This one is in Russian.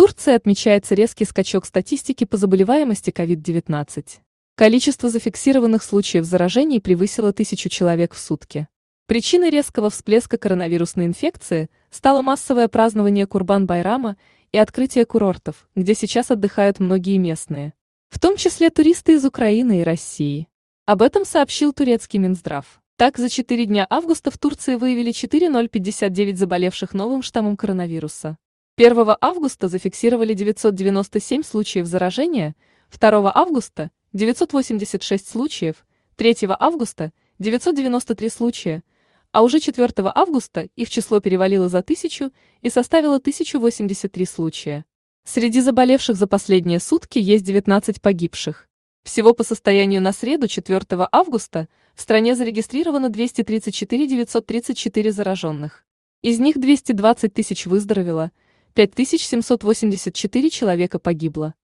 Турции отмечается резкий скачок статистики по заболеваемости COVID-19. Количество зафиксированных случаев заражений превысило 1000 человек в сутки. Причиной резкого всплеска коронавирусной инфекции стало массовое празднование Курбан-Байрама и открытие курортов, где сейчас отдыхают многие местные, в том числе туристы из Украины и России. Об этом сообщил турецкий Минздрав. Так, за 4 дня августа в Турции выявили 4059 заболевших новым штаммом коронавируса. 1 августа зафиксировали 997 случаев заражения, 2 августа – 986 случаев, 3 августа – 993 случая, а уже 4 августа их число перевалило за 1000 и составило 1083 случая. Среди заболевших за последние сутки есть 19 погибших. Всего по состоянию на среду 4 августа в стране зарегистрировано 234 934 зараженных. Из них 220 тысяч выздоровело, 5784 человека погибло.